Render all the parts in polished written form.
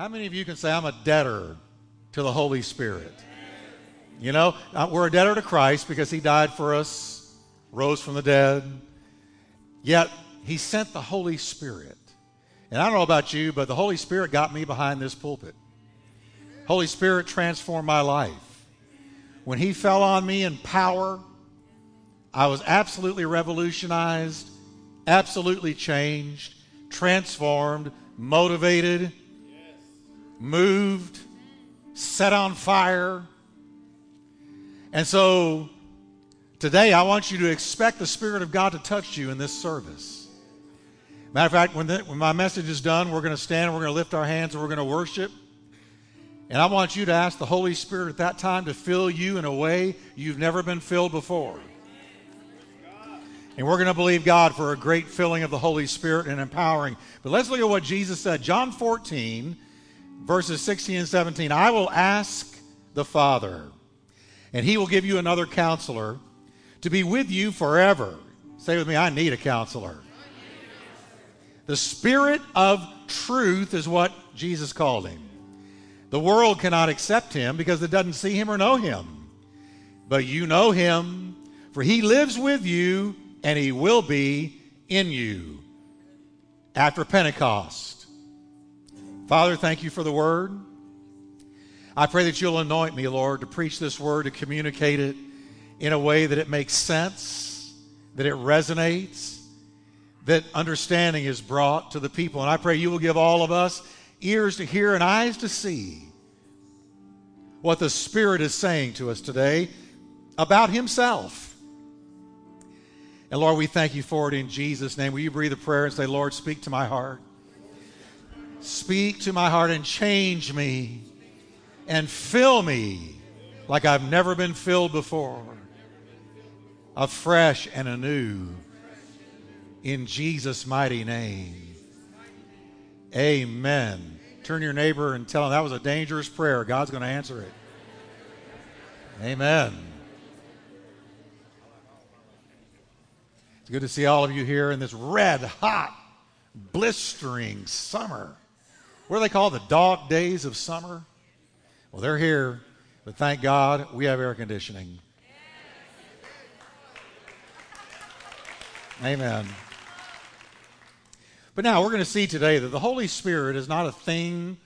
How many of you can say, I'm a debtor to the Holy Spirit? You know, we're a debtor to Christ because he died for us, rose from the dead. Yet he sent the Holy Spirit. And I don't know about you, but the Holy Spirit got me behind this pulpit. Holy Spirit transformed my life. When he fell on me in power, I was absolutely revolutionized, absolutely changed, transformed, motivated, moved, set on fire. And so today I want you to expect the Spirit of God to touch you in this service. Matter of fact, when my message is done, we're going to stand, we're going to lift our hands, and we're going to worship. And I want you to ask the Holy Spirit at that time to fill you in a way you've never been filled before. And we're going to believe God for a great filling of the Holy Spirit and empowering. But let's look at what Jesus said. John 14, verses 16 and 17. I will ask the Father, and he will give you another counselor to be with you forever. Say with me, I need a counselor. The Spirit of truth is what Jesus called him. The world cannot accept him because it doesn't see him or know him. But you know him, for he lives with you and he will be in you. After Pentecost. Father, thank you for the word. I pray that you'll anoint me, Lord, to preach this word, to communicate it in a way that it makes sense, that it resonates, that understanding is brought to the people. And I pray you will give all of us ears to hear and eyes to see what the Spirit is saying to us today about himself. And Lord, we thank you for it in Jesus' name. Will you breathe a prayer and say, Lord, speak to my heart. Speak to my heart and change me and fill me like I've never been filled before, afresh and anew, in Jesus' mighty name. Amen. Turn to your neighbor and tell him that was a dangerous prayer. God's going to answer it. Amen. It's good to see all of you here in this red, hot, blistering summer. What do they call the dog days of summer? Well, they're here, but thank God we have air conditioning. Amen. But now we're going to see today that the Holy Spirit is not a thing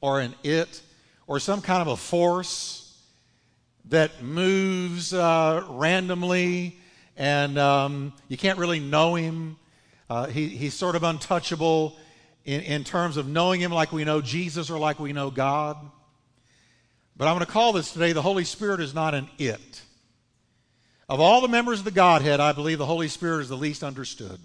or an it or some kind of a force that moves randomly and you can't really know him. He's sort of untouchable in terms of knowing him like we know Jesus or like we know God. But I'm going to call this today, the Holy Spirit is not an it. Of all the members of the Godhead, I believe the Holy Spirit is the least understood.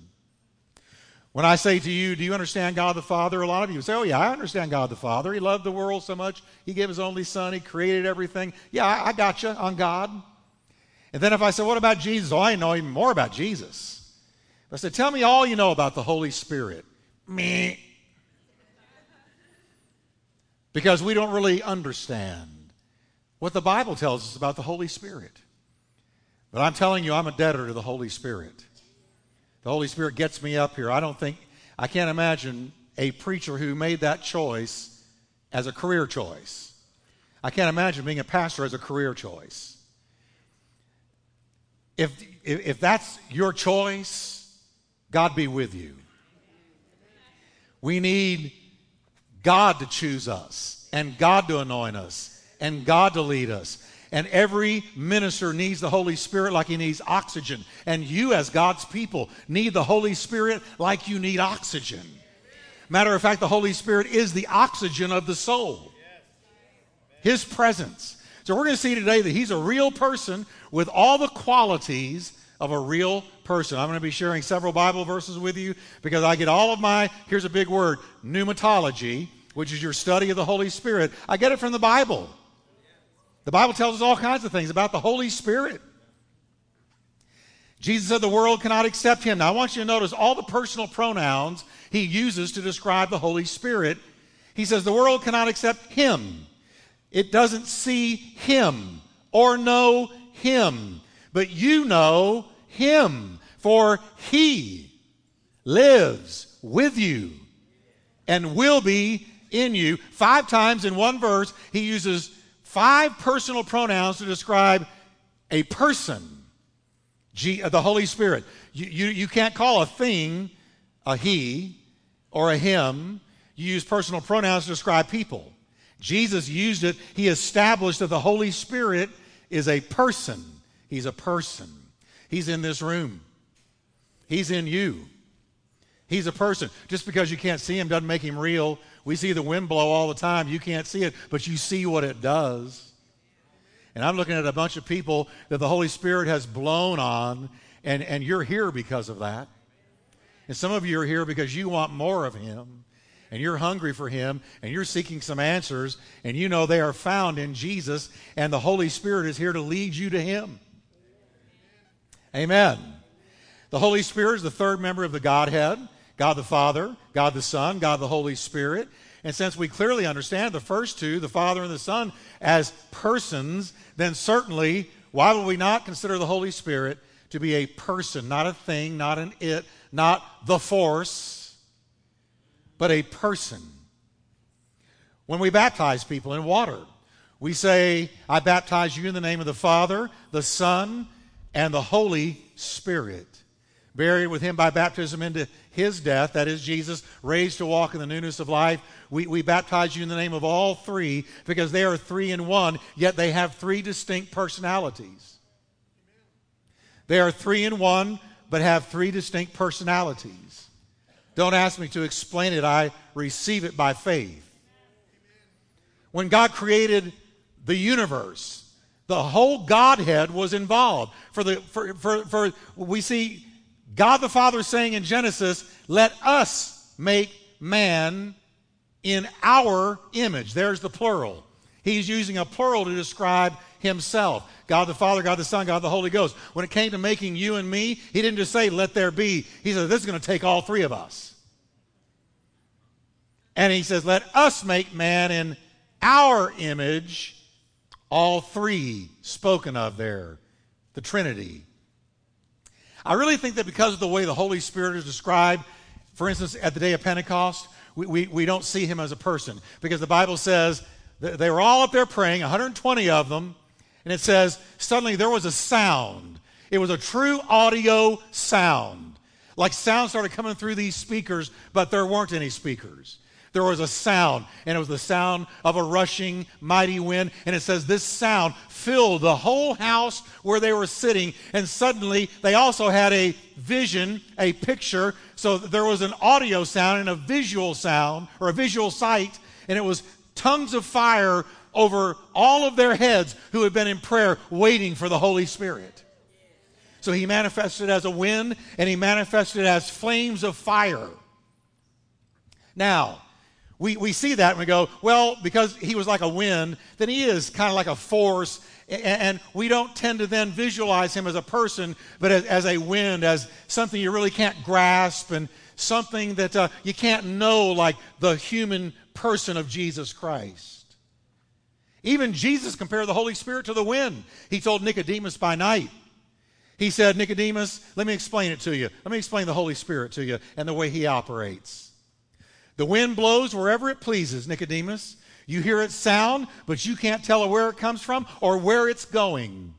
When I say to you, do you understand God the Father? A lot of you say, oh, yeah, I understand God the Father. He loved the world so much. He gave his only son. He created everything. Yeah, I got you on God. And then if I say, what about Jesus? Oh, I know even more about Jesus. If I say, tell me all you know about the Holy Spirit. Meh. Because we don't really understand what the Bible tells us about the Holy Spirit. But I'm telling you, I'm a debtor to the Holy Spirit. The Holy Spirit gets me up here. I can't imagine a preacher who made that choice as a career choice. I can't imagine being a pastor as a career choice. If that's your choice, God be with you. We need God to choose us and God to anoint us and God to lead us. And every minister needs the Holy Spirit like he needs oxygen. And you as God's people need the Holy Spirit like you need oxygen. Matter of fact, the Holy Spirit is the oxygen of the soul. His presence. So we're going to see today that he's a real person with all the qualities of a real person. I'm going to be sharing several Bible verses with you because I get all of my, here's a big word, pneumatology, which is your study of the Holy Spirit. I get it from the Bible. The Bible tells us all kinds of things about the Holy Spirit. Jesus said the world cannot accept him. Now, I want you to notice all the personal pronouns he uses to describe the Holy Spirit. He says the world cannot accept him. It doesn't see him or know him. But you know him, for he lives with you and will be in you. 5 times in one verse, he uses 5 personal pronouns to describe a person, the Holy Spirit. You can't call a thing a he or a him. You use personal pronouns to describe people. Jesus used it. He established that the Holy Spirit is a person. He's a person. He's in this room. He's in you. He's a person. Just because you can't see him doesn't make him real. We see the wind blow all the time. You can't see it, but you see what it does. And I'm looking at a bunch of people that the Holy Spirit has blown on, and you're here because of that. And some of you are here because you want more of him, and you're hungry for him, and you're seeking some answers, and you know they are found in Jesus, and the Holy Spirit is here to lead you to him. Amen. The Holy Spirit is the third member of the Godhead, God the Father, God the Son, God the Holy Spirit. And since we clearly understand the first two, the Father and the Son, as persons, then certainly why would we not consider the Holy Spirit to be a person, not a thing, not an it, not the force, but a person? When we baptize people in water, we say, I baptize you in the name of the Father, the Son, and the Holy Spirit. Buried with him by baptism into his death, that is Jesus, raised to walk in the newness of life. We baptize you in the name of all three because they are three in one, yet they have three distinct personalities. They are three in one, but have three distinct personalities. Don't ask me to explain it. I receive it by faith. When God created the universe, the whole Godhead was involved. For we see God the Father saying in Genesis, let us make man in our image. There's the plural. He's using a plural to describe himself. God the Father, God the Son, God the Holy Ghost. When it came to making you and me, he didn't just say, let there be. He said, this is going to take all three of us. And he says, let us make man in our image. All three spoken of there, the Trinity. I really think that because of the way the Holy Spirit is described, for instance, at the day of Pentecost, we don't see him as a person because the Bible says they were all up there praying, 120 of them, and it says suddenly there was a sound. It was a true audio sound. Like sound started coming through these speakers, but there weren't any speakers. There was a sound, and it was the sound of a rushing, mighty wind. And it says this sound filled the whole house where they were sitting, and suddenly they also had a vision, a picture. So there was an audio sound and a visual sound, or a visual sight, and it was tongues of fire over all of their heads who had been in prayer waiting for the Holy Spirit. So he manifested as a wind, and he manifested as flames of fire. Now, we see that and we go, well, because he was like a wind, then he is kind of like a force, and we don't tend to then visualize him as a person, but as a wind, as something you really can't grasp and something that you can't know like the human person of Jesus Christ. Even Jesus compared the Holy Spirit to the wind. He told Nicodemus by night, he said, Nicodemus, let me explain it to you. Let me explain the Holy Spirit to you and the way he operates. The wind blows wherever it pleases, Nicodemus. You hear its sound, but you can't tell where it comes from or where it's going.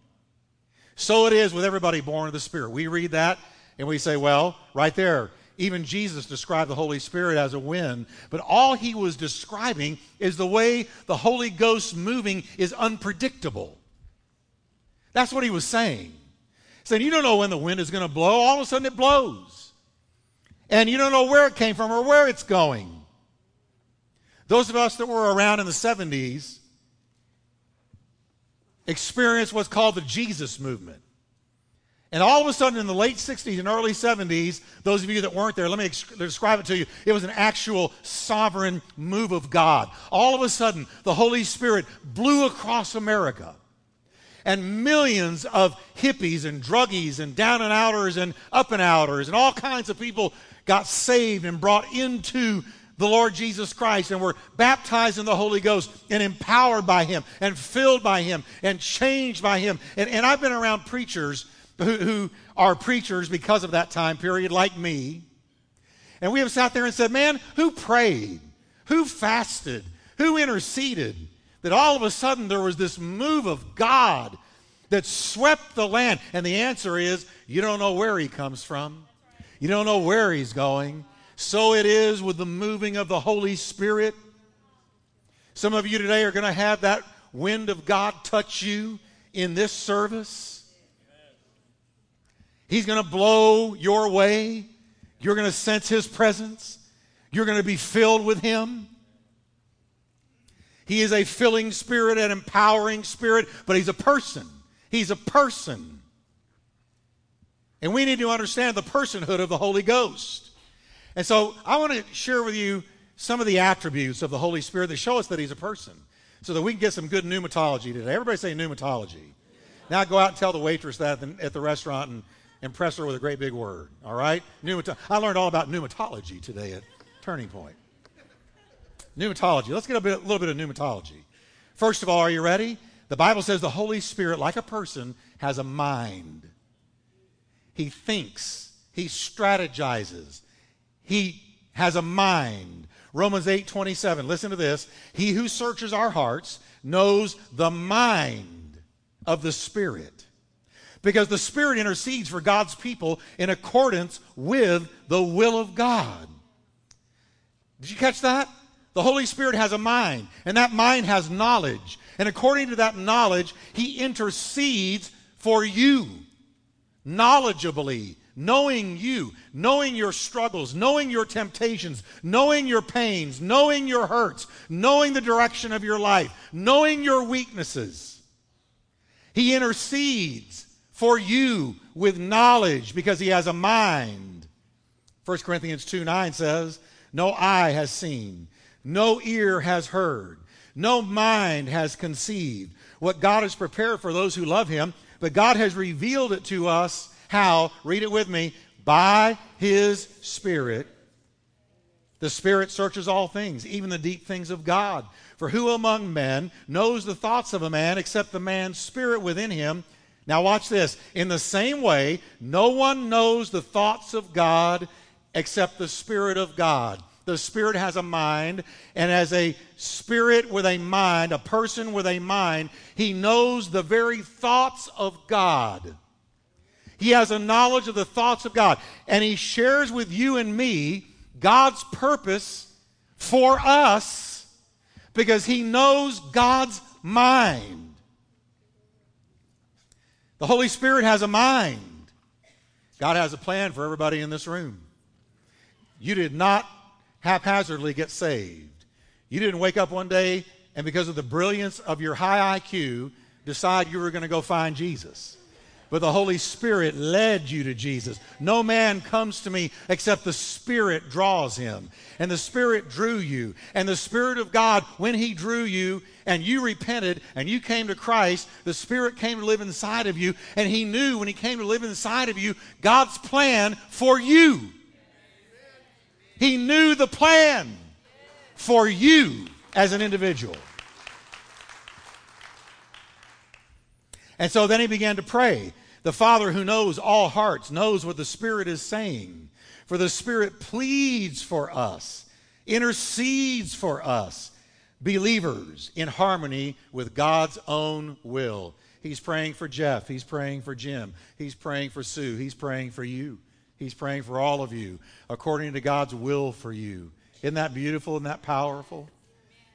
So it is with everybody born of the Spirit. We read that and we say, well, right there, even Jesus described the Holy Spirit as a wind, but all he was describing is the way the Holy Ghost moving is unpredictable. That's what he was saying. He's saying, you don't know when the wind is going to blow. All of a sudden it blows. And you don't know where it came from or where it's going. Those of us that were around in the 70s experienced what's called the Jesus movement. And all of a sudden in the late 60s and early 70s, those of you that weren't there, let me describe it to you. It was an actual sovereign move of God. All of a sudden, the Holy Spirit blew across America. And millions of hippies and druggies and down-and-outers and up-and-outers and all kinds of people got saved and brought into the Lord Jesus Christ and were baptized in the Holy Ghost and empowered by him and filled by him and changed by him. And I've been around preachers who are preachers because of that time period, like me. And we have sat there and said, man, who prayed? Who fasted? Who interceded? That all of a sudden there was this move of God that swept the land. And the answer is, you don't know where he comes from. You don't know where he's going. So it is with the moving of the Holy Spirit. Some of you today are going to have that wind of God touch you in this service. He's going to blow your way. You're going to sense his presence. You're going to be filled with him. He is a filling spirit, an empowering spirit, but he's a person. He's a person. And we need to understand the personhood of the Holy Ghost. And so I want to share with you some of the attributes of the Holy Spirit that show us that he's a person so that we can get some good pneumatology today. Everybody say pneumatology. Now go out and tell the waitress that at the restaurant and impress her with a great big word, all right? I learned all about pneumatology today at Turning Point. Pneumatology. Let's get a little bit of pneumatology. First of all, are you ready? The Bible says the Holy Spirit, like a person, has a mind. He thinks. He strategizes. He has a mind. Romans 8:27, listen to this. He who searches our hearts knows the mind of the Spirit, because the Spirit intercedes for God's people in accordance with the will of God. Did you catch that? The Holy Spirit has a mind, and that mind has knowledge. And according to that knowledge, he intercedes for you, knowledgeably, knowing you, knowing your struggles, knowing your temptations, knowing your pains, knowing your hurts, knowing the direction of your life, knowing your weaknesses. He intercedes for you with knowledge because he has a mind. 1 Corinthians 2:9 says, no eye has seen, no ear has heard, no mind has conceived what God has prepared for those who love him, but God has revealed it to us. How? Read it with me. By his Spirit. The Spirit searches all things, even the deep things of God. For who among men knows the thoughts of a man except the man's spirit within him? Now watch this. In the same way, no one knows the thoughts of God except the Spirit of God. The Spirit has a mind, and as a spirit with a mind, a person with a mind, he knows the very thoughts of God. He has a knowledge of the thoughts of God, and he shares with you and me God's purpose for us because he knows God's mind. The Holy Spirit has a mind. God has a plan for everybody in this room. You did not haphazardly get saved. You didn't wake up one day and because of the brilliance of your high IQ decide you were going to go find Jesus. But the Holy Spirit led you to Jesus. No man comes to me except the Spirit draws him. And the Spirit drew you. And the Spirit of God, when he drew you and you repented and you came to Christ, the Spirit came to live inside of you. And he knew when he came to live inside of you, God's plan for you. He knew the plan for you as an individual. And so then he began to pray. The Father who knows all hearts knows what the Spirit is saying. For the Spirit pleads for us, intercedes for us, believers in harmony with God's own will. He's praying for Jeff. He's praying for Jim. He's praying for Sue. He's praying for you. He's praying for all of you according to God's will for you. Isn't that beautiful? Isn't that powerful?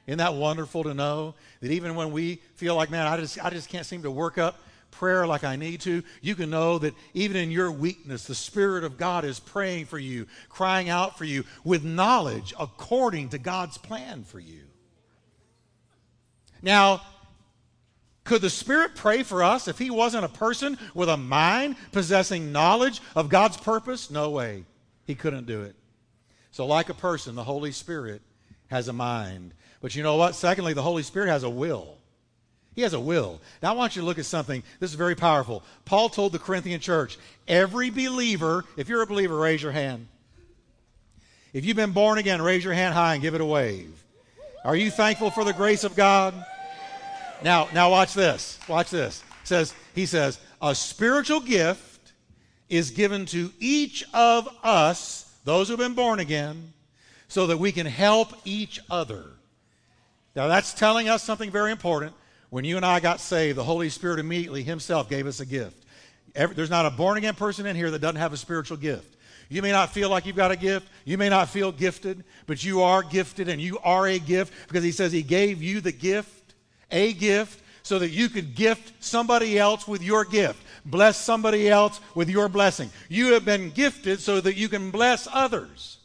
Isn't that wonderful to know that even when we feel like, man, I just can't seem to work up prayer like I need to, you can know that even in your weakness, the Spirit of God is praying for you, crying out for you with knowledge according to God's plan for you. Now, could the Spirit pray for us if he wasn't a person with a mind possessing knowledge of God's purpose? No way. He couldn't do it. So like a person, the Holy Spirit has a mind. But you know what? Secondly, the Holy Spirit has a will. He has a will. Now I want you to look at something. This is very powerful. Paul told the Corinthian church, every believer, if you're a believer, raise your hand. If you've been born again, raise your hand high and give it a wave. Are you thankful for the grace of God? Now watch this. Watch this. He says, a spiritual gift is given to each of us, those who have been born again, so that we can help each other. Now, that's telling us something very important. When you and I got saved, the Holy Spirit immediately himself gave us a gift. There's not a born-again person in here that doesn't have a spiritual gift. You may not feel like you've got a gift. You may not feel gifted, but you are gifted and you are a gift because he says he gave you the gift, a gift, so that you could gift somebody else with your gift, bless somebody else with your blessing. You have been gifted so that you can bless others,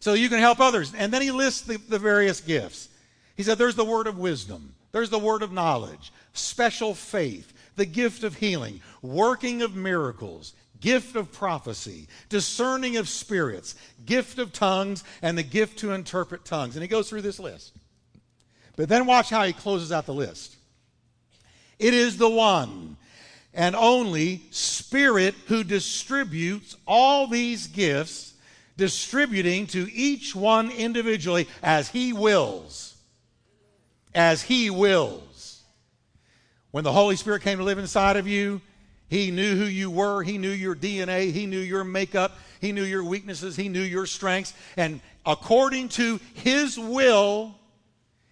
so you can help others. And then he lists the various gifts. He said there's the word of wisdom, there's the word of knowledge, special faith, the gift of healing, working of miracles, gift of prophecy, discerning of spirits, gift of tongues, and the gift to interpret tongues. And he goes through this list. But then watch how he closes out the list. It is the one and only Spirit who distributes all these gifts, distributing to each one individually as he wills. As he wills. When the Holy Spirit came to live inside of you, he knew who you were. He knew your DNA. He knew your makeup. He knew your weaknesses. He knew your strengths. And according to his will,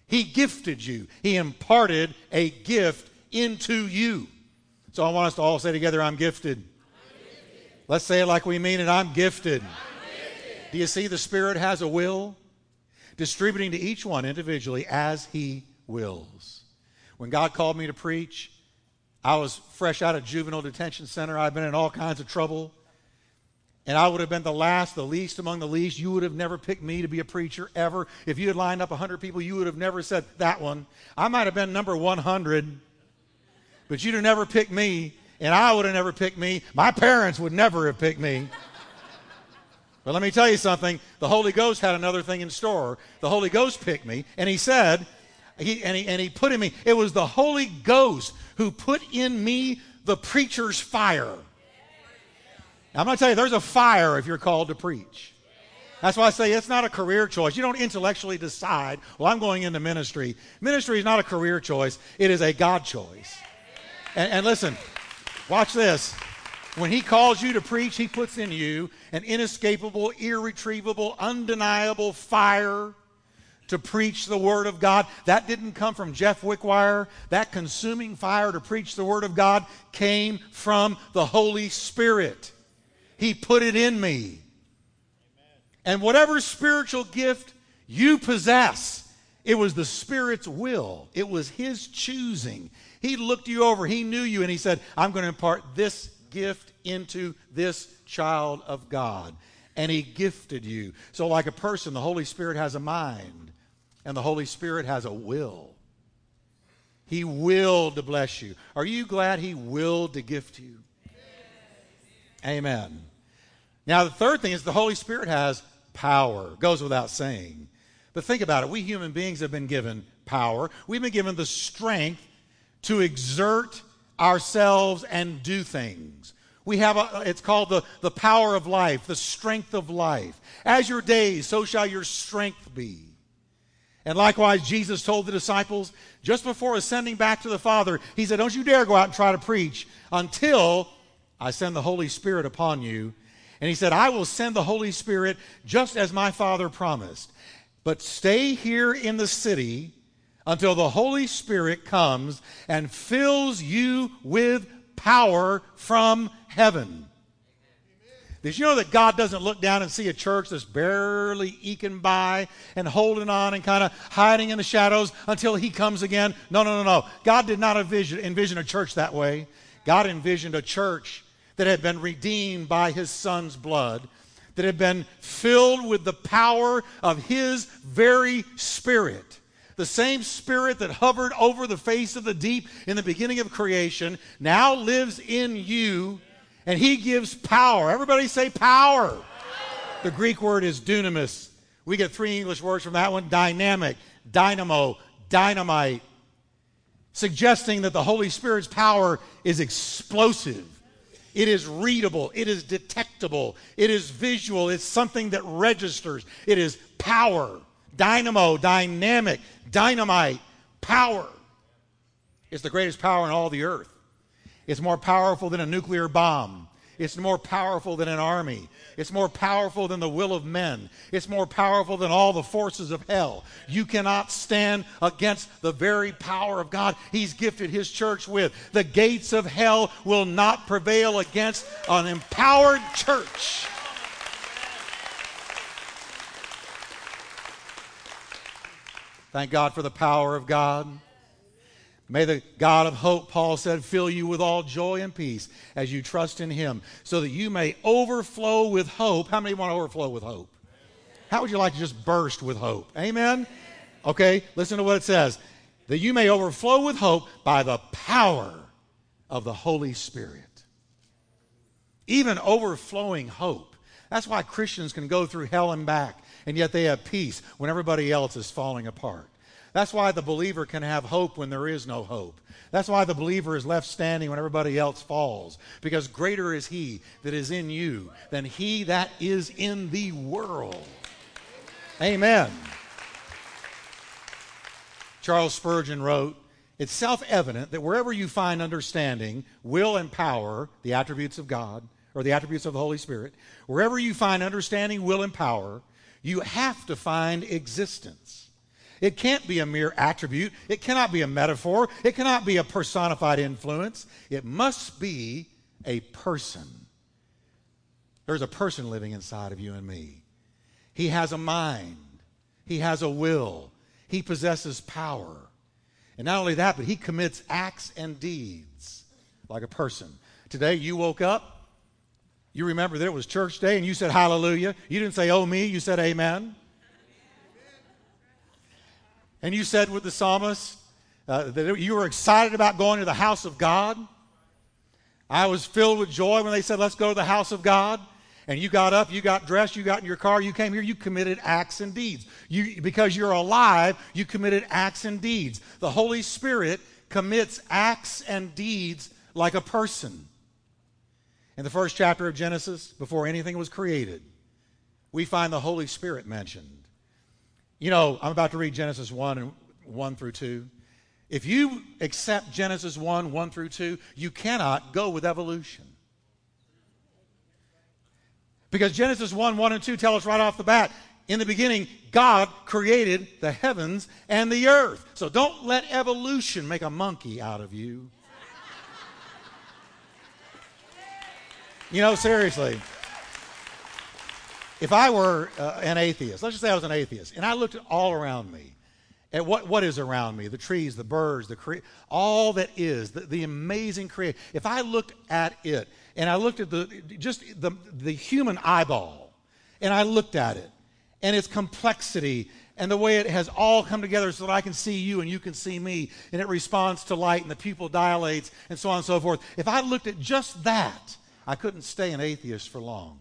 he gifted you. He imparted a gift into you. So I want us to all say together, I'm gifted. I'm gifted. Let's say it like we mean it. I'm gifted. I'm gifted. Do you see the Spirit has a will? Distributing to each one individually as he wills. When God called me to preach, I was fresh out of juvenile detention center. I'd been in all kinds of trouble. And I would have been the last, the least among the least. You would have never picked me to be a preacher ever. If you had lined up 100 people, you would have never said that one. I might have been number 100, but you'd have never picked me, and I would have never picked me. My parents would never have picked me. But let me tell you something. The Holy Ghost had another thing in store. The Holy Ghost picked me, and he said, he put in me. It was the Holy Ghost who put in me the preacher's fire. Now, I'm going to tell you, there's a fire if you're called to preach. That's why I say it's not a career choice. You don't intellectually decide, well, I'm going into ministry. Ministry is not a career choice. It is a God choice. And listen, watch this. When he calls you to preach, he puts in you an inescapable, irretrievable, undeniable fire to preach the Word of God. That didn't come from Jeff Wickwire. That consuming fire to preach the Word of God came from the Holy Spirit. He put it in me. Amen. And whatever spiritual gift you possess, it was the Spirit's will. It was his choosing. He looked you over. He knew you. And he said, I'm going to impart this gift into this child of God. And he gifted you. So like a person, the Holy Spirit has a mind. And the Holy Spirit has a will. He willed to bless you. Are you glad he willed to gift you? Amen. Now, the third thing is the Holy Spirit has power. Goes without saying. But think about it. We human beings have been given power. We've been given the strength to exert ourselves and do things. We have it's called the power of life, the strength of life. As your days, so shall your strength be. And likewise, Jesus told the disciples just before ascending back to the Father, he said, don't you dare go out and try to preach until I send the Holy Spirit upon you. And he said, I will send the Holy Spirit just as my Father promised. But stay here in the city until the Holy Spirit comes and fills you with power from heaven. Amen. Did you know that God doesn't look down and see a church that's barely eking by and holding on and kind of hiding in the shadows until he comes again? No. God did not envision a church that way. God envisioned a church that had been redeemed by his Son's blood, that had been filled with the power of his very Spirit. The same Spirit that hovered over the face of the deep in the beginning of creation now lives in you, and he gives power. Everybody say power. Power. The Greek word is dunamis. We get 3 English words from that one: dynamic, dynamo, dynamite. Suggesting that the Holy Spirit's power is explosive. It is readable. It is detectable. It is visual. It's something that registers. It is power. Dynamo, dynamic, dynamite, power. It's the greatest power in all the earth. It's more powerful than a nuclear bomb. It's more powerful than an army. It's more powerful than the will of men. It's more powerful than all the forces of hell. You cannot stand against the very power of God He's gifted His church with. The gates of hell will not prevail against an empowered church. Thank God for the power of God. May the God of hope, Paul said, fill you with all joy and peace as you trust in Him, so that you may overflow with hope. How many want to overflow with hope? How would you like to just burst with hope? Amen? Okay, listen to what it says. That you may overflow with hope by the power of the Holy Spirit. Even overflowing hope. That's why Christians can go through hell and back, and yet they have peace when everybody else is falling apart. That's why the believer can have hope when there is no hope. That's why the believer is left standing when everybody else falls, because greater is He that is in you than he that is in the world. Amen. Charles Spurgeon wrote, "It's self-evident that wherever you find understanding, will, and power, the attributes of God, or the attributes of the Holy Spirit, wherever you find understanding, will, and power, you have to find existence. It can't be a mere attribute. It cannot be a metaphor. It cannot be a personified influence. It must be a person. There's a person living inside of you and me. He has a mind. He has a will. He possesses power. And not only that, but He commits acts and deeds like a person. Today you woke up. You remember that it was church day and you said hallelujah. You didn't say, oh me. You said amen. And you said with the psalmist that you were excited about going to the house of God. I was filled with joy when they said, let's go to the house of God. And you got up, you got dressed, you got in your car, you came here, you committed acts and deeds. Because you're alive, you committed acts and deeds. The Holy Spirit commits acts and deeds like a person. In the first chapter of Genesis, before anything was created, we find the Holy Spirit mentioned. You know, I'm about to read Genesis 1 through 2. If you accept Genesis 1, 1 through 2, you cannot go with evolution. Because Genesis 1, 1 and 2 tell us right off the bat, in the beginning, God created the heavens and the earth. So don't let evolution make a monkey out of you. You know, seriously. If I were an atheist, let's just say I was an atheist, and I looked at all around me, at what is around me, the trees, the birds, all that is, the amazing creation. If I looked at it, and I looked at the human eyeball, and I looked at it, and its complexity, and the way it has all come together so that I can see you and you can see me, and it responds to light, and the pupil dilates, and so on and so forth. If I looked at just that, I couldn't stay an atheist for long.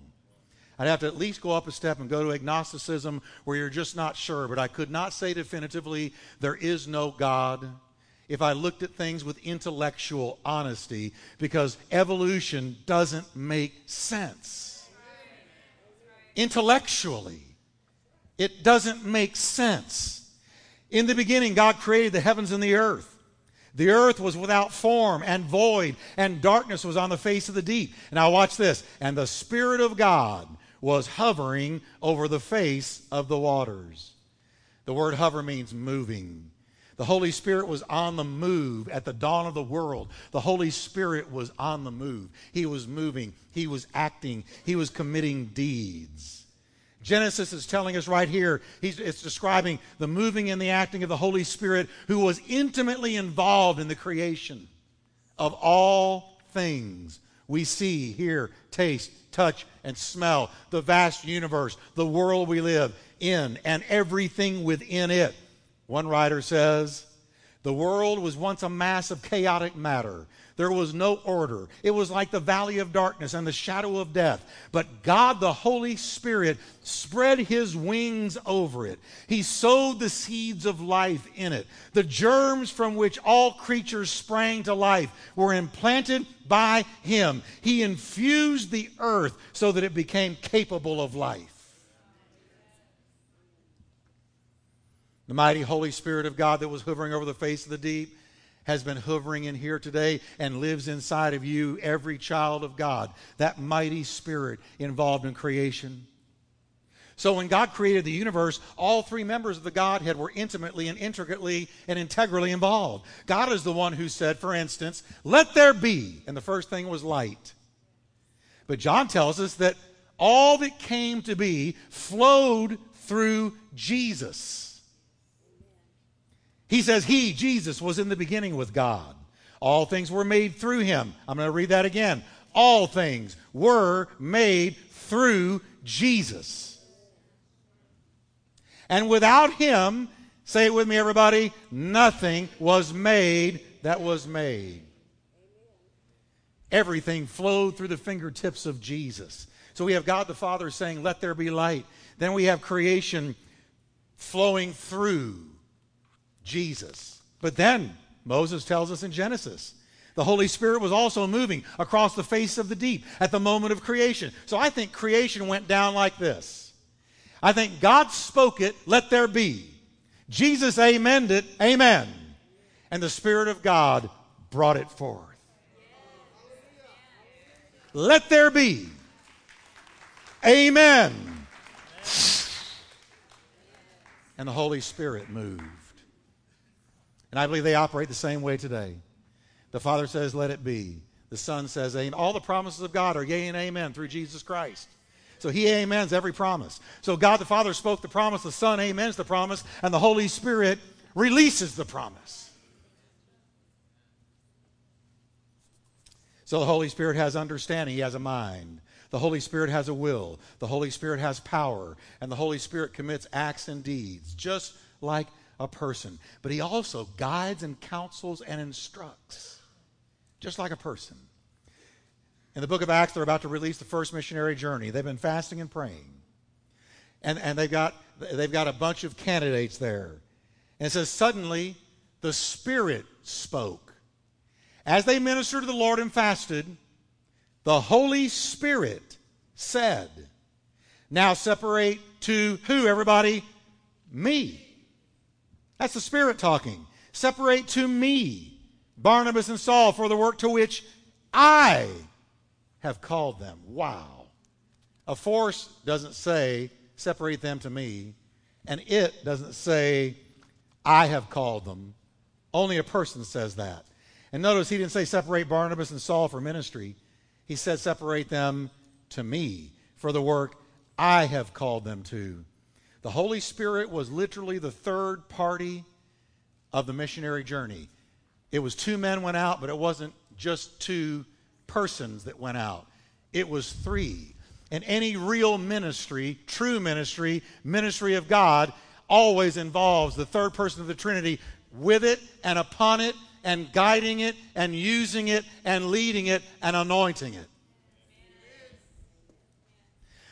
I'd have to at least go up a step and go to agnosticism, where you're just not sure. But I could not say definitively there is no God if I looked at things with intellectual honesty, because evolution doesn't make sense. Intellectually, it doesn't make sense. In the beginning, God created the heavens and the earth. The earth was without form and void, and darkness was on the face of the deep. Now watch this. And the Spirit of God was hovering over the face of the waters. The word hover means moving. The Holy Spirit was on the move at the dawn of the world. The Holy Spirit was on the move. He was moving. He was acting. He was committing deeds. Genesis is telling us right here, it's describing the moving and the acting of the Holy Spirit, who was intimately involved in the creation of all things. We see, hear, taste, touch, and smell the vast universe, the world we live in, and everything within it. One writer says, the world was once a mass of chaotic matter. There was no order. It was like the valley of darkness and the shadow of death. But God, the Holy Spirit, spread His wings over it. He sowed the seeds of life in it. The germs from which all creatures sprang to life were implanted by Him. He infused the earth so that it became capable of life. The mighty Holy Spirit of God that was hovering over the face of the deep has been hovering in here today and lives inside of you, every child of God, that mighty spirit involved in creation. So when God created the universe, all three members of the Godhead were intimately and intricately and integrally involved. God is the one who said, for instance, let there be, and the first thing was light. But John tells us that all that came to be flowed through Jesus. He says he, Jesus, was in the beginning with God. All things were made through him. I'm going to read that again. All things were made through Jesus. And without him, say it with me, everybody, nothing was made that was made. Everything flowed through the fingertips of Jesus. So we have God the Father saying, let there be light. Then we have creation flowing through Jesus. But then Moses tells us in Genesis, the Holy Spirit was also moving across the face of the deep at the moment of creation. So I think creation went down like this. I think God spoke it, let there be. Jesus amened it, amen. And the Spirit of God brought it forth. Let there be. Amen. And the Holy Spirit moved. And I believe they operate the same way today. The Father says, let it be. The Son says, amen. All the promises of God are yea and amen through Jesus Christ. So he amens every promise. So God the Father spoke the promise, the Son amens the promise, and the Holy Spirit releases the promise. So the Holy Spirit has understanding. He has a mind. The Holy Spirit has a will. The Holy Spirit has power. And the Holy Spirit commits acts and deeds, just like a person. But he also guides and counsels and instructs, just like a person. In the book of Acts, they're about to release the first missionary journey. They've been fasting and praying. And they've got a bunch of candidates there. And it says, suddenly the Spirit spoke. As they ministered to the Lord and fasted, the Holy Spirit said, now separate to who, everybody? Me. That's the Spirit talking. Separate to me, Barnabas and Saul, for the work to which I have called them. Wow. A force doesn't say, separate them to me, and it doesn't say, I have called them. Only a person says that. And notice he didn't say separate Barnabas and Saul for ministry. He said separate them to me for the work I have called them to. The Holy Spirit was literally the third party of the missionary journey. It was two men went out, but it wasn't just two persons that went out. It was three. And any real ministry, true ministry, ministry of God, always involves the third person of the Trinity with it and upon it and guiding it and using it and leading it and anointing it.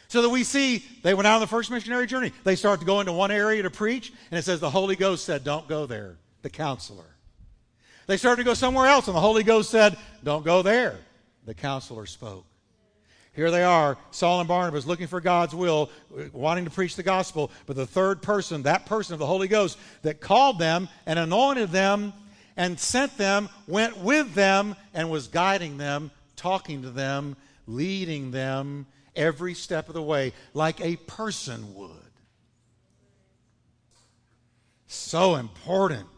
So that we see they went out on the first missionary journey. They start to go into one area to preach, and it says the Holy Ghost said, don't go there, the counselor. They started to go somewhere else, and the Holy Ghost said, don't go there. The counselor spoke. Here they are, Saul and Barnabas, looking for God's will, wanting to preach the gospel, but the third person, that person of the Holy Ghost that called them and anointed them and sent them, went with them and was guiding them, talking to them, leading them every step of the way like a person would. So important.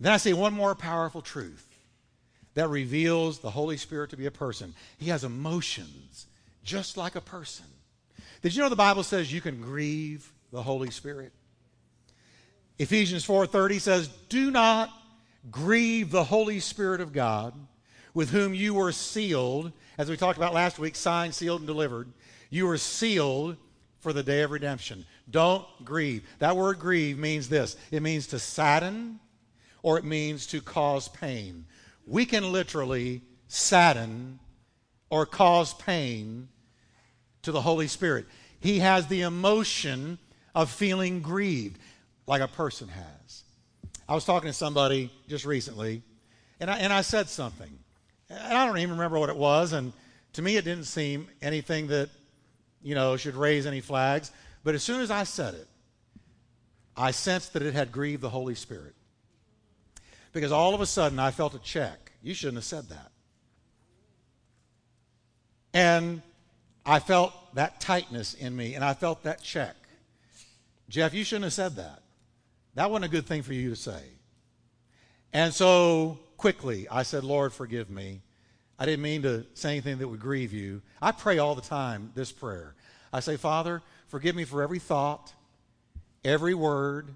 Then I see one more powerful truth that reveals the Holy Spirit to be a person. He has emotions, just like a person. Did you know the Bible says you can grieve the Holy Spirit? Ephesians 4:30 says, do not grieve the Holy Spirit of God, with whom you were sealed, as we talked about last week, signed, sealed, and delivered. You were sealed for the day of redemption. Don't grieve. That word grieve means this. It means to sadden, or it means to cause pain. We can literally sadden or cause pain to the Holy Spirit. He has the emotion of feeling grieved like a person has. I was talking to somebody just recently, and I said something. And I don't even remember what it was, and to me it didn't seem anything that, you know, should raise any flags. But as soon as I said it, I sensed that it had grieved the Holy Spirit. because all of a sudden I felt a check. You shouldn't have said that. And I felt that tightness in me, and I felt that check. Jeff, you shouldn't have said that. That wasn't a good thing for you to say. And so quickly I said, Lord, forgive me. I didn't mean to say anything that would grieve you. I pray all the time this prayer. I say, Father, forgive me for every thought, every word,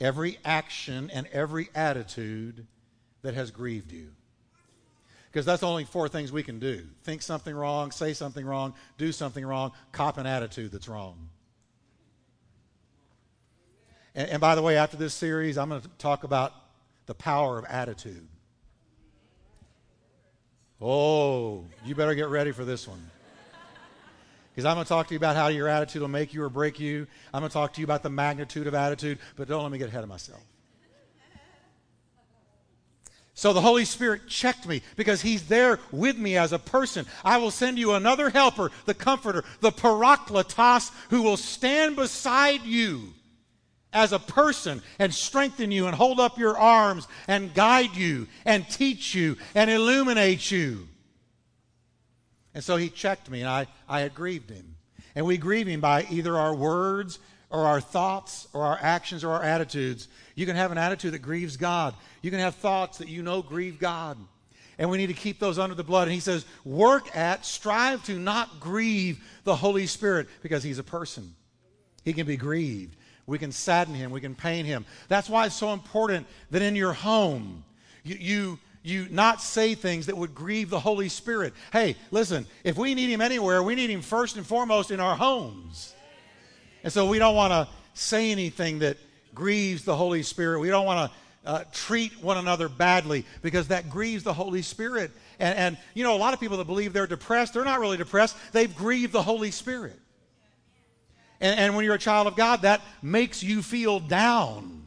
every action, and every attitude that has grieved you. Because that's only four things we can do. Think something wrong, say something wrong, do something wrong, cop an attitude that's wrong. And by the way, after this series, I'm going to talk about the power of attitude. Oh, you better get ready for this one. Because I'm going to talk to you about how your attitude will make you or break you. I'm going to talk to you about the magnitude of attitude, but don't let me get ahead of myself. So the Holy Spirit checked me because he's there with me as a person. I will send you another helper, the comforter, the parakletos, who will stand beside you as a person and strengthen you and hold up your arms and guide you and teach you and illuminate you. And so he checked me, and I had grieved him. And we grieve him by either our words or our thoughts or our actions or our attitudes. You can have an attitude that grieves God. You can have thoughts that you know grieve God. And we need to keep those under the blood. And he says, strive to not grieve the Holy Spirit, because he's a person. He can be grieved. We can sadden him. We can pain him. That's why it's so important that in your home, you not say things that would grieve the Holy Spirit. Hey, listen, if we need him anywhere, we need him first and foremost in our homes. And so we don't want to say anything that grieves the Holy Spirit. We don't want to treat one another badly, because that grieves the Holy Spirit. And you know, a lot of people that believe they're depressed, they're not really depressed. They've grieved the Holy Spirit. And when you're a child of God, that makes you feel down,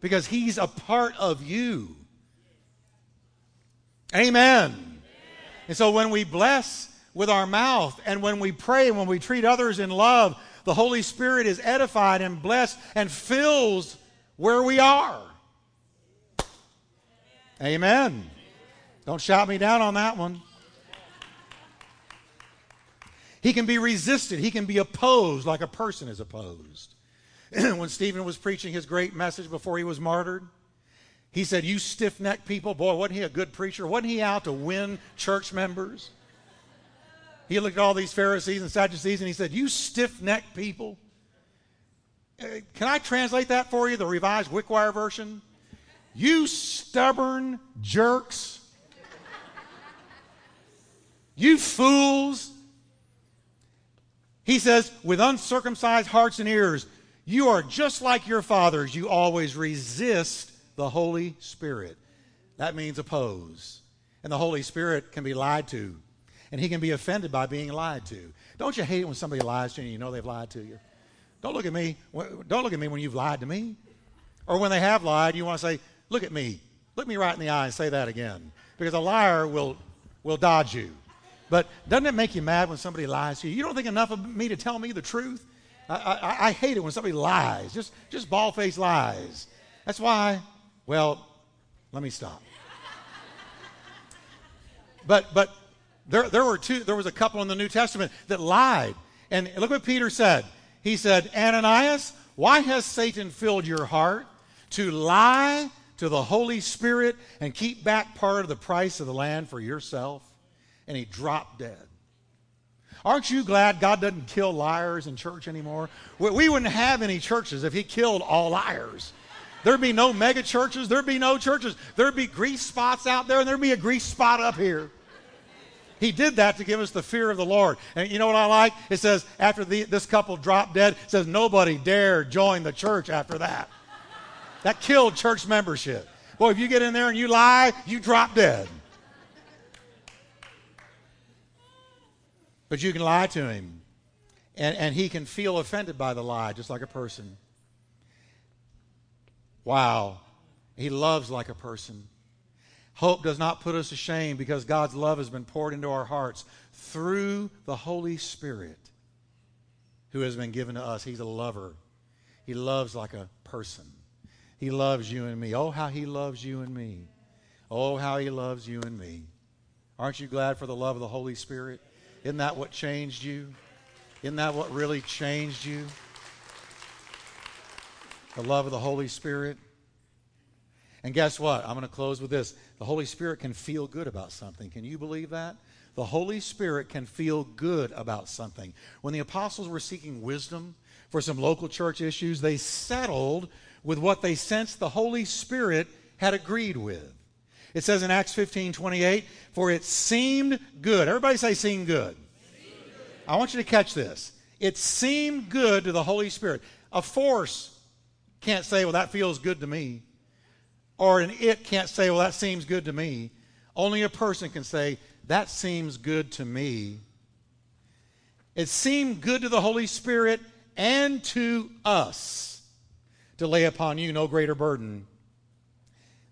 because he's a part of you. Amen. Amen. And so when we bless with our mouth, and when we pray, and when we treat others in love, the Holy Spirit is edified and blessed and fills where we are. Amen. Amen. Don't shout me down on that one. He can be resisted. He can be opposed like a person is opposed. When Stephen was preaching his great message before he was martyred, he said, you stiff-necked people, boy, wasn't he a good preacher? Wasn't he out to win church members? He looked at all these Pharisees and Sadducees, and he said, you stiff-necked people. Can I translate that for you, the Revised Wickwire version? You stubborn jerks. You fools. He says, with uncircumcised hearts and ears, you are just like your fathers. You always resist the Holy Spirit. That means oppose. And the Holy Spirit can be lied to, and he can be offended by being lied to. Don't you hate it when somebody lies to you and you know they've lied to you? Don't look at me. Don't look at me when you've lied to me. Or when they have lied, you want to say, look at me. Look me right in the eye and say that again. Because a liar will dodge you. But doesn't it make you mad when somebody lies to you? You don't think enough of me to tell me the truth? I hate it when somebody lies. Just bald-faced lies. That's why... Well, let me stop. But there was a couple in the New Testament that lied. And look what Peter said. He said, Ananias, why has Satan filled your heart to lie to the Holy Spirit and keep back part of the price of the land for yourself? And he dropped dead. Aren't you glad God doesn't kill liars in church anymore? We wouldn't have any churches if he killed all liars. There'd be no mega churches. There'd be no churches. There'd be grease spots out there, and there'd be a grease spot up here. He did that to give us the fear of the Lord. And you know what I like? It says, after this couple dropped dead, it says, nobody dared join the church after that. That killed church membership. Boy, if you get in there and you lie, you drop dead. But you can lie to him, and he can feel offended by the lie, just like a person. Wow, he loves like a person. Hope does not put us to shame, because God's love has been poured into our hearts through the Holy Spirit who has been given to us. He's a lover. He loves like a person. He loves you and me. Oh, how He loves you and me. Oh, how He loves you and me. Aren't you glad for the love of the Holy Spirit? Isn't that what changed you? Isn't that what really changed you? The love of the Holy Spirit. And guess what? I'm going to close with this. The Holy Spirit can feel good about something. Can you believe that? The Holy Spirit can feel good about something. When the apostles were seeking wisdom for some local church issues, they settled with what they sensed the Holy Spirit had agreed with. It says in Acts 15:28, for it seemed good. Everybody say, seemed good. Seemed good. I want you to catch this. It seemed good to the Holy Spirit. A force can't say, well, that feels good to me. Or an it can't say, well, that seems good to me. Only a person can say, that seems good to me. It seemed good to the Holy Spirit and to us to lay upon you no greater burden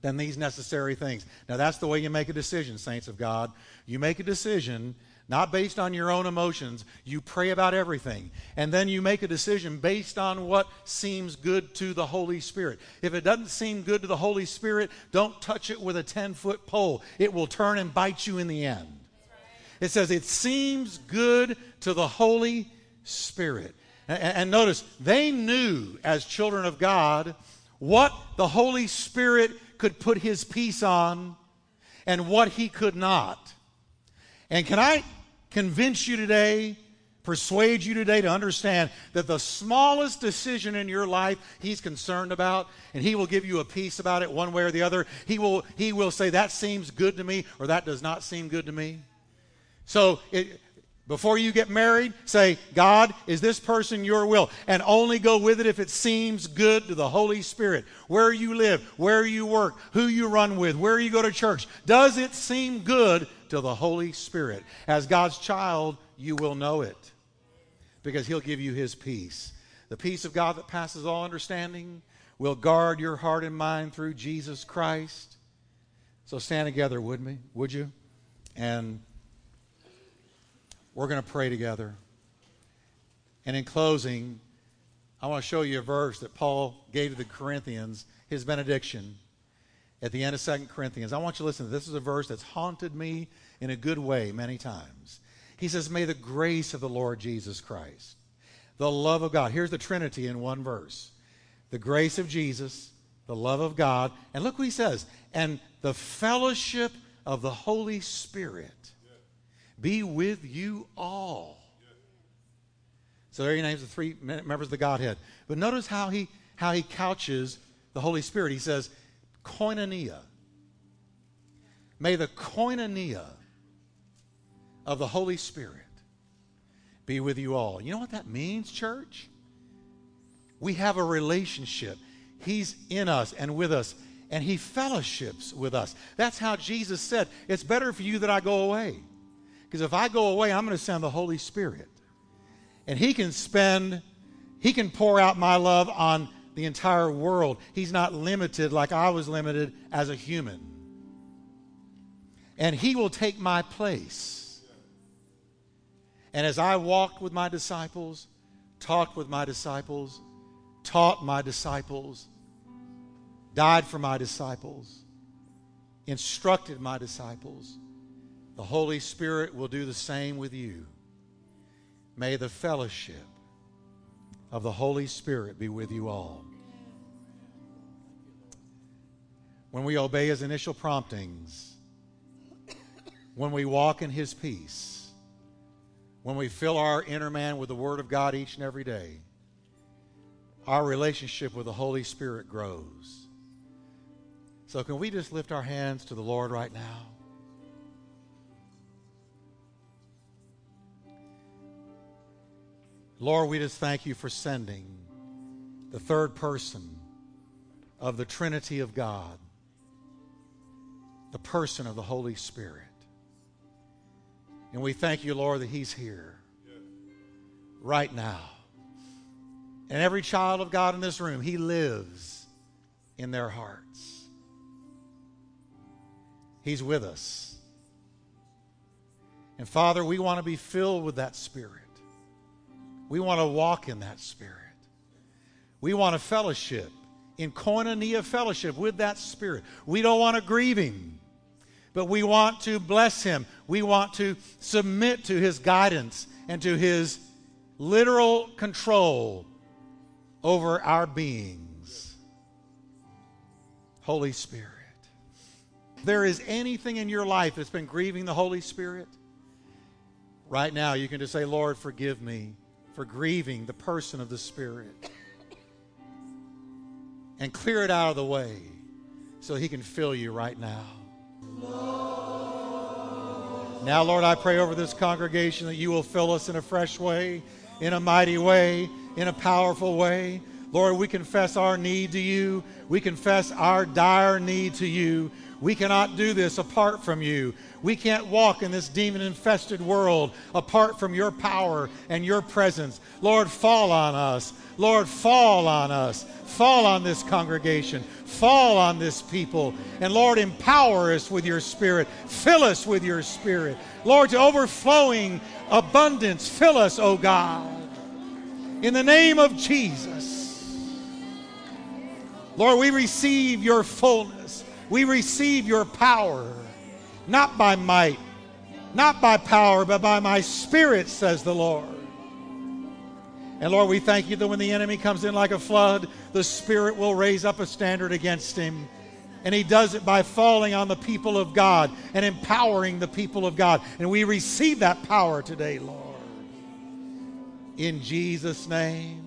than these necessary things. Now, that's the way you make a decision, saints of God. You make a decision not based on your own emotions. You pray about everything. And then you make a decision based on what seems good to the Holy Spirit. If it doesn't seem good to the Holy Spirit, don't touch it with a 10-foot pole. It will turn and bite you in the end. It says, it seems good to the Holy Spirit. And notice, they knew as children of God what the Holy Spirit could put His peace on and what He could not. And can I convince you today, persuade you today to understand that the smallest decision in your life He's concerned about, and He will give you a peace about it one way or the other. He will say, that seems good to me, or that does not seem good to me. So before you get married, say, God, is this person your will? And only go with it if it seems good to the Holy Spirit. Where you live, where you work, who you run with, where you go to church. Does it seem good to the Holy Spirit? As God's child, you will know it because He'll give you His peace. The peace of God that passes all understanding will guard your heart and mind through Jesus Christ. So stand together, would you? And we're going to pray together. And in closing, I want to show you a verse that Paul gave to the Corinthians, his benediction. At the end of 2 Corinthians, I want you to listen. This is a verse that's haunted me in a good way many times. He says, may the grace of the Lord Jesus Christ, the love of God. Here's the Trinity in one verse. The grace of Jesus, the love of God. And look what he says. And the fellowship of the Holy Spirit be with you all. So there he names the three members of the Godhead. But notice how he couches the Holy Spirit. He says, koinonia. May the koinonia of the Holy Spirit be with you all. You know what that means, church? We have a relationship. He's in us and with us, and He fellowships with us. That's how Jesus said, it's better for you that I go away, because if I go away, I'm going to send the Holy Spirit, and He can pour out my love on the entire world. He's not limited like I was limited as a human. And He will take my place. And as I walked with my disciples, talked with my disciples, taught my disciples, died for my disciples, instructed my disciples, the Holy Spirit will do the same with you. May the fellowship of the Holy Spirit be with you all. When we obey His initial promptings, when we walk in His peace, when we fill our inner man with the Word of God each and every day, our relationship with the Holy Spirit grows. So can we just lift our hands to the Lord right now? Lord, we just thank You for sending the third person of the Trinity of God, the person of the Holy Spirit. And we thank You, Lord, that He's here right now. And every child of God in this room, He lives in their hearts. He's with us. And Father, we want to be filled with that Spirit. We want to walk in that Spirit. We want to fellowship in koinonia fellowship with that Spirit. We don't want to grieve Him, but we want to bless Him. We want to submit to His guidance and to His literal control over our beings. Holy Spirit. If there is anything in your life that's been grieving the Holy Spirit, right now you can just say, Lord, forgive me for grieving the person of the Spirit. And clear it out of the way so He can fill you right now. Now, Lord, I pray over this congregation that You will fill us in a fresh way, in a mighty way, in a powerful way. Lord, we confess our need to You. We confess our dire need to You. We cannot do this apart from You. We can't walk in this demon-infested world apart from Your power and Your presence. Lord, fall on us. Lord, fall on us. Fall on this congregation. Fall on this people. And Lord, empower us with Your Spirit. Fill us with Your Spirit. Lord, to overflowing abundance, fill us, O God. In the name of Jesus. Lord, we receive Your fullness. We receive Your power, not by might, not by power, but by My Spirit, says the Lord. And Lord, we thank You that when the enemy comes in like a flood, the Spirit will raise up a standard against him. And he does it by falling on the people of God and empowering the people of God. And we receive that power today, Lord. In Jesus' name.